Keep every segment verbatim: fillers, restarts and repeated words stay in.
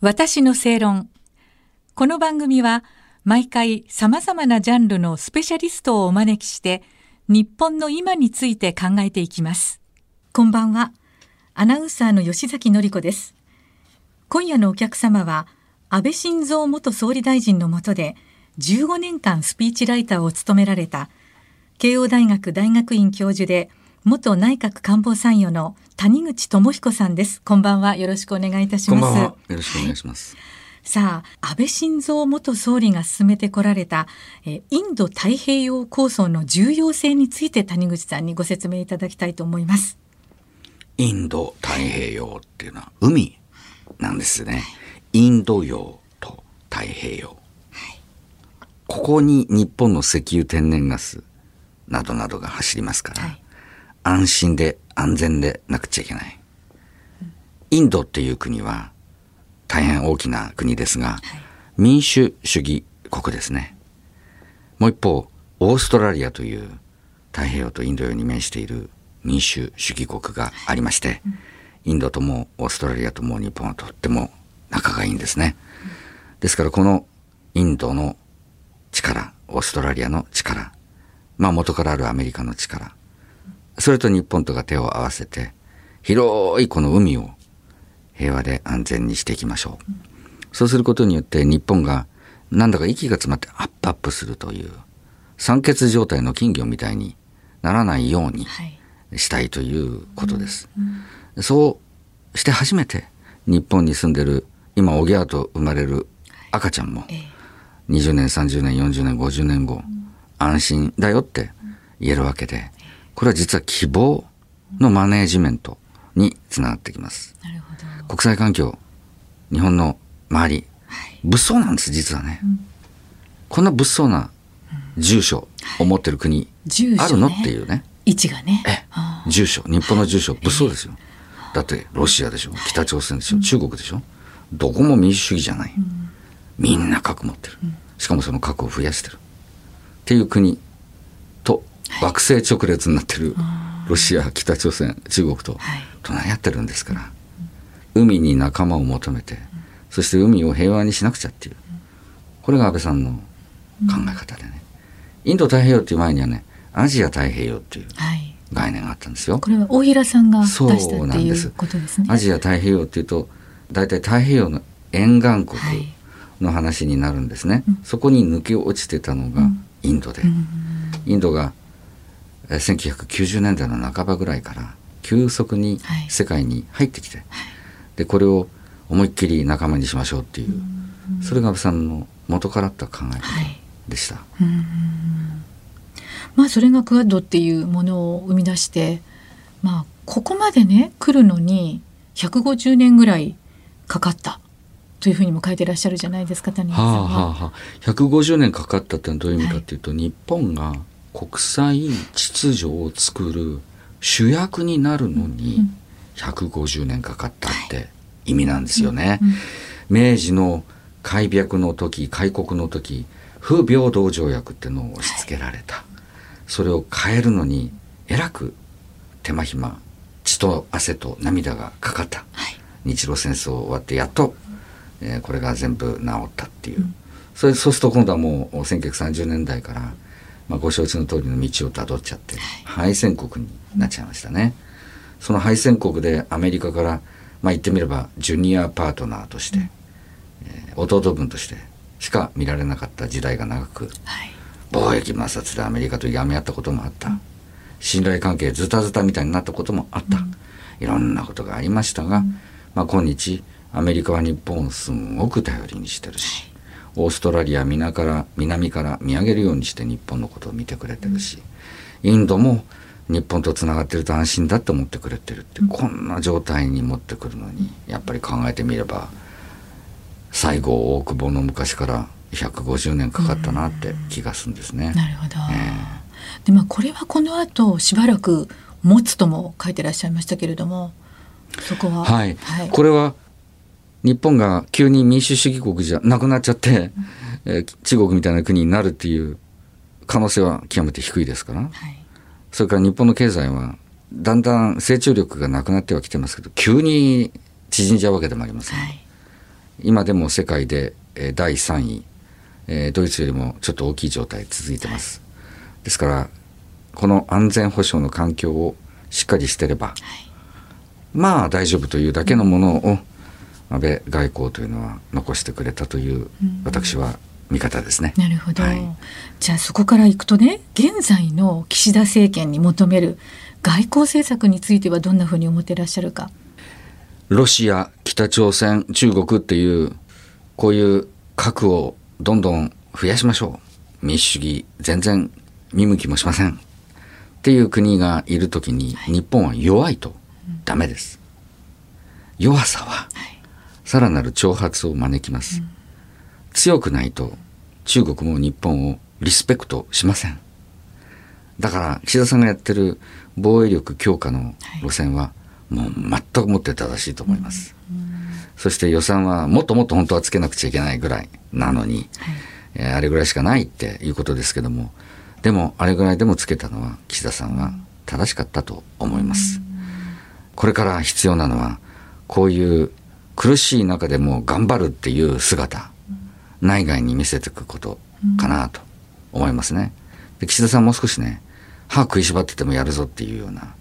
私の正論。この番組は毎回様々なジャンルのスペシャリストをお招きして日本の今について考えていきます。こんばんは。アナウンサーの吉崎紀子です。今夜のお客様は安倍晋三元総理大臣の下でじゅうごねんかんスピーチライターを務められた慶応大学大学院教授で元内閣官房参与の谷口智彦さんです。こんばんは。よろしくお願いいたします。こんばんは。よろしくお願いします。さあ、安倍晋三元総理が進めてこられたえインド太平洋構想の重要性について谷口さんにご説明いただきたいと思います。インド太平洋っていうのは海なんですね。インド洋と太平洋。はい、ここに日本の石油天然ガスなどなどが走りますから、はい、安心で安全でなくちゃいけない。インドっていう国は大変大きな国ですが、はい、民主主義国ですね。もう一方、オーストラリアという太平洋とインド洋に面している民主主義国がありまして、はい、インドともオーストラリアとも日本はとっても仲がいいんですね。ですからこのインドの力、オーストラリアの力、まあ元からあるアメリカの力、それと日本とが手を合わせて広いこの海を平和で安全にしていきましょう。そうすることによって日本がなんだか息が詰まってアップアップするという酸欠状態の金魚みたいにならないようにしたいということです、はい、うんうん、そうして初めて日本に住んでる今おぎゃーと生まれる赤ちゃんもにじゅうねんさんじゅうねんよんじゅうねんごじゅうねんご、うん、安心だよって言えるわけで、これは実は希望のマネージメントにつながってきます。なるほど。国際環境、日本の周り、はい、物騒なんです、実はね、うん。こんな物騒な住所を持ってる国、うん、はい、あるの、ね、っていうね。位置がね。え、住所、日本の住所、はい、物騒ですよ。だってロシアでしょ、北朝鮮でしょ、はい、中国でしょ、どこも民主主義じゃない。うん、みんな核持ってる。しかもその核を増やしてる。っていう国。惑星直列になってるロシア、北朝鮮、中国と隣り合ってるんですから、海に仲間を求めて、そして海を平和にしなくちゃっていう、これが安倍さんの考え方でね。インド太平洋っていう前にはね、アジア太平洋っていう概念があったんですよ、はい、これは大平さんが出したっていうことですね。アジア太平洋っていうと大体太平洋の沿岸国の話になるんですね、はい、うん、そこに抜け落ちてたのがインドで、うん、インドがせんきゅうひゃくきゅうじゅうねんだいの半ばぐらいから急速に世界に入ってきて、はい、でこれを思いっきり仲間にしましょうっていう、うん、それが安倍さんの元からあった考え方でした、はい、うん、まあ、それがクアッドっていうものを生み出して、まあ、ここまでね来るのにひゃくごじゅうねんぐらいかかったというふうにも書いてらっしゃるじゃないですか、谷口さんは。はあはあはあ、ひゃくごじゅうねんかかったってどういう意味かっていうと、はい、日本が国際秩序を作る主役になるのにひゃくごじゅうねんかかったって意味なんですよね。明治の開闢の時、開国の時、不平等条約ってのを押し付けられた。それを変えるのにえらく手間暇、血と汗と涙がかかった。日露戦争終わってやっと、えー、これが全部治ったっていう。それそうすると今度はもうせんきゅうひゃくさんじゅうねんだいから、まあ、ご承知の通りの道をたどっちゃって敗戦国になっちゃいましたね。その敗戦国でアメリカから、まあ、言ってみればジュニアパートナーとして、うん、えー、弟分としてしか見られなかった時代が長く、はい、貿易摩擦でアメリカとやめ合ったこともあった、うん、信頼関係ズタズタみたいになったこともあった、うん、いろんなことがありましたが、うん、まあ、今日アメリカは日本をすごく頼りにしてるし、はい、オーストラリア南から、南から見上げるようにして日本のことを見てくれてるし、インドも日本とつながってると安心だって思ってくれてるって、うん、こんな状態に持ってくるのに、やっぱり考えてみれば西郷大久保の昔からひゃくごじゅうねんかかったなって気がするんですね。なるほど、えーでまあ、これはこの後しばらく持つとも書いてらっしゃいましたけれども、そこは、はいはい、これは日本が急に民主主義国じゃなくなっちゃって、うん、えー、中国みたいな国になるっていう可能性は極めて低いですから、はい、それから日本の経済はだんだん成長力がなくなってはきてますけど、急に縮んじゃうわけでもありません、はい、今でも世界でだいさんい、えー、ドイツよりもちょっと大きい状態続いてます、はい、ですからこの安全保障の環境をしっかりしてれば、はい、まあ大丈夫というだけのものを安倍外交というのは残してくれたという、うん、私は見方ですね。なるほど、はい、じゃあそこからいくとね、現在の岸田政権に求める外交政策についてはどんなふうに思ってらっしゃるか。ロシア、北朝鮮、中国っていうこういう核をどんどん増やしましょう、民主主義全然見向きもしませんっていう国がいるときに、はい、日本は弱いとダメです、うん、弱さはさらなる挑発を招きます、うん、強くないと中国も日本をリスペクトしません。だから岸田さんがやってる防衛力強化の路線はもう全くもって正しいと思います、はい、そして予算はもっともっと本当はつけなくちゃいけないぐらいなのに、はい、えー、あれぐらいしかないっていうことですけども、でもあれぐらいでもつけたのは岸田さんは正しかったと思います、うん、これから必要なのはこういう苦しい中でも頑張るっていう姿、内外に見せていくことかなと思いますね。で、岸田さんもう少しね、歯食いしばっててもやるぞっていうような、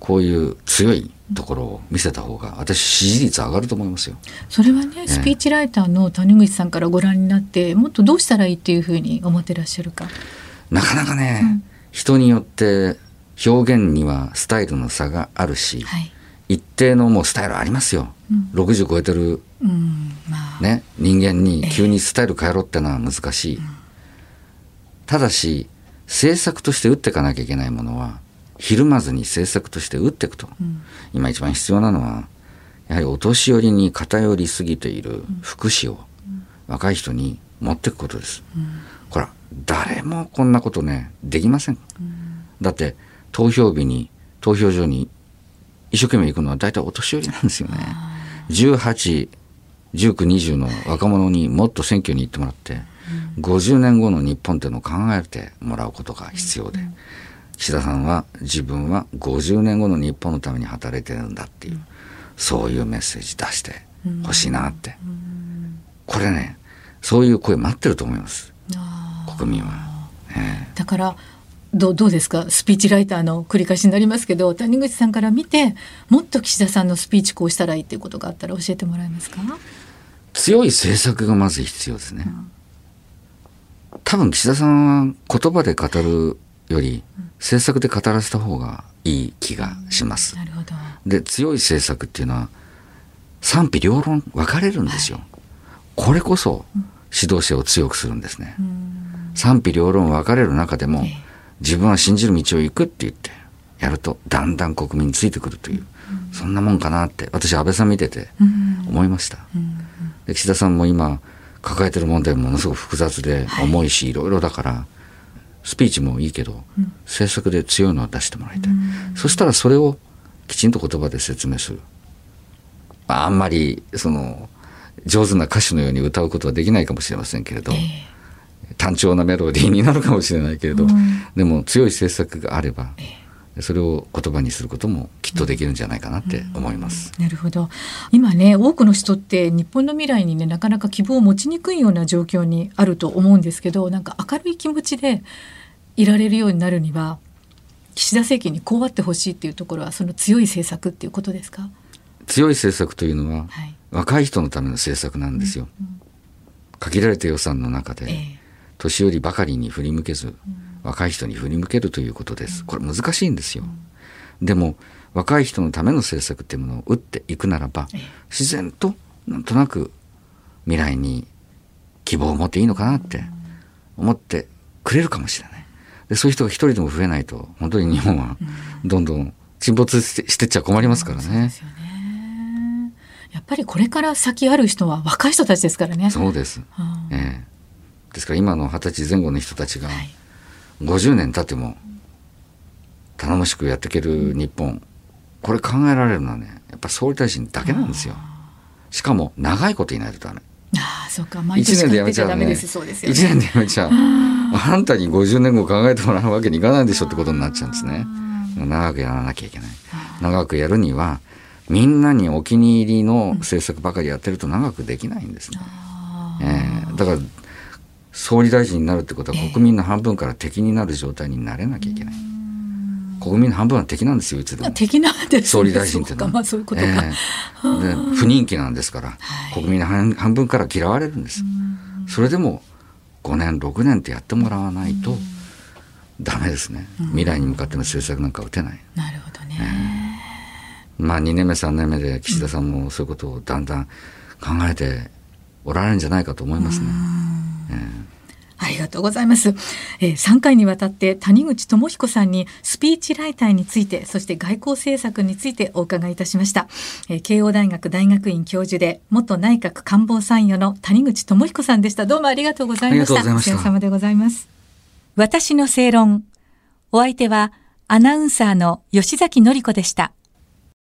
こういう強いところを見せた方が私支持率上がると思いますよ。それはね、えー、スピーチライターの谷口さんからご覧になってもっとどうしたらいいっていうふうに思ってらっしゃるか。なかなかね、うん、人によって表現にはスタイルの差があるし、はい、一定のもうスタイルありますよ、うん、ろくじゅう超えてる、うん、まあね、人間に急にスタイル変えろってのは難しい、えーうん、ただし政策として打っていかなきゃいけないものはひるまずに政策として打っていくと、うん、今一番必要なのはやはりお年寄りに偏りすぎている福祉を若い人に持っていくことです、うん、これは誰もこんなことねできません、うん、だって投票日に投票所に一生懸命行くのは大体お年寄りなんですよね。じゅうはち、じゅうきゅう、にじゅうの若者にもっと選挙に行ってもらって、うん、ごじゅうねんごの日本というのを考えてもらうことが必要で、うん、岸田さんは自分はごじゅうねんごの日本のために働いてるんだっていう、うん、そういうメッセージ出してほしいなって、うんうん、これね、そういう声待ってると思います、国民は、えー、だからど, どうですか、スピーチライターの繰り返しになりますけど、谷口さんから見てもっと岸田さんのスピーチこうしたらいいっていうことがあったら教えてもらえますか。強い政策がまず必要ですね、うん、多分岸田さんは言葉で語るより政策で語らせた方がいい気がします、うん、なるほど。で、強い政策っていうのは賛否両論分かれるんですよ、はい、これこそ指導者を強くするんですね、うん、賛否両論分かれる中でも、えー自分は信じる道を行くって言ってやるとだんだん国民についてくるという、うん、そんなもんかなって私安倍さん見てて思いました、うんうん、で岸田さんも今抱えてる問題ものすごく複雑で重いし、はい、いろいろだからスピーチもいいけど、うん、政策で強いのを出してもらいたい、うん、そしたらそれをきちんと言葉で説明する。あんまりその上手な歌手のように歌うことはできないかもしれませんけれど、えー単調なメロディーになるかもしれないけれど、うん、でも強い政策があればそれを言葉にすることもきっとできるんじゃないかなって思います、うんうん、なるほど。今ね、多くの人って日本の未来にねなかなか希望を持ちにくいような状況にあると思うんですけど、なんか明るい気持ちでいられるようになるには岸田政権にこうあってほしいっていうところはその強い政策っていうことですか。強い政策というのは、はい、若い人のための政策なんですよ、うんうん、限られた予算の中で、えー年寄りばかりに振り向けず、うん、若い人に振り向けるということです、うん、これ難しいんですよ、うん、でも若い人のための政策っていうものを打っていくならば、ええ、自然となんとなく未来に希望を持っていいのかなって思ってくれるかもしれない。で、そういう人が一人でも増えないと本当に日本はどんどん沈没して、してっちゃ困りますからね、うん、そうですよね。やっぱりこれから先ある人は若い人たちですからね。そうです、うん、ええですから今のはたちぜんごの人たちがごじゅうねん経っても頼もしくやっていける日本、これ考えられるのはねやっぱ総理大臣だけなんですよ。しかも長いこといないとダメ。ああ、そうか、毎年やってちゃダメです。そうですよね。いちねんでやめちゃう、あんたにごじゅうねんご考えてもらうわけにいかないでしょってことになっちゃうんですね。長くやらなきゃいけない。長くやるにはみんなにお気に入りの政策ばかりやってると長くできないんですね、うんえー、だから総理大臣になるってことは国民の半分から敵になる状態になれなきゃいけない、えー、国民の半分は敵なんですよいつでも敵なんです、ね、総理大臣ってのはそうか、まあ、そういうことか、えー、で不人気なんですから、はい、国民の半分から嫌われるんです、うん、それでもごねんろくねんってやってもらわないとダメですね、うん、未来に向かっての政策なんか打てない、うん、なるほどね、えー、まあにねんめさんねんめで岸田さんもそういうことをだんだん考えておられるんじゃないかと思いますね、うんえーありがとうございます、えー、さんかいにわたって谷口智彦さんにスピーチライターについてそして外交政策についてお伺いいたしました、えー、慶応大学大学院教授で元内閣官房参与の谷口智彦さんでした。どうもありがとうございました。お疲れ様でございます。私の正論、お相手はアナウンサーの吉崎紀子でした。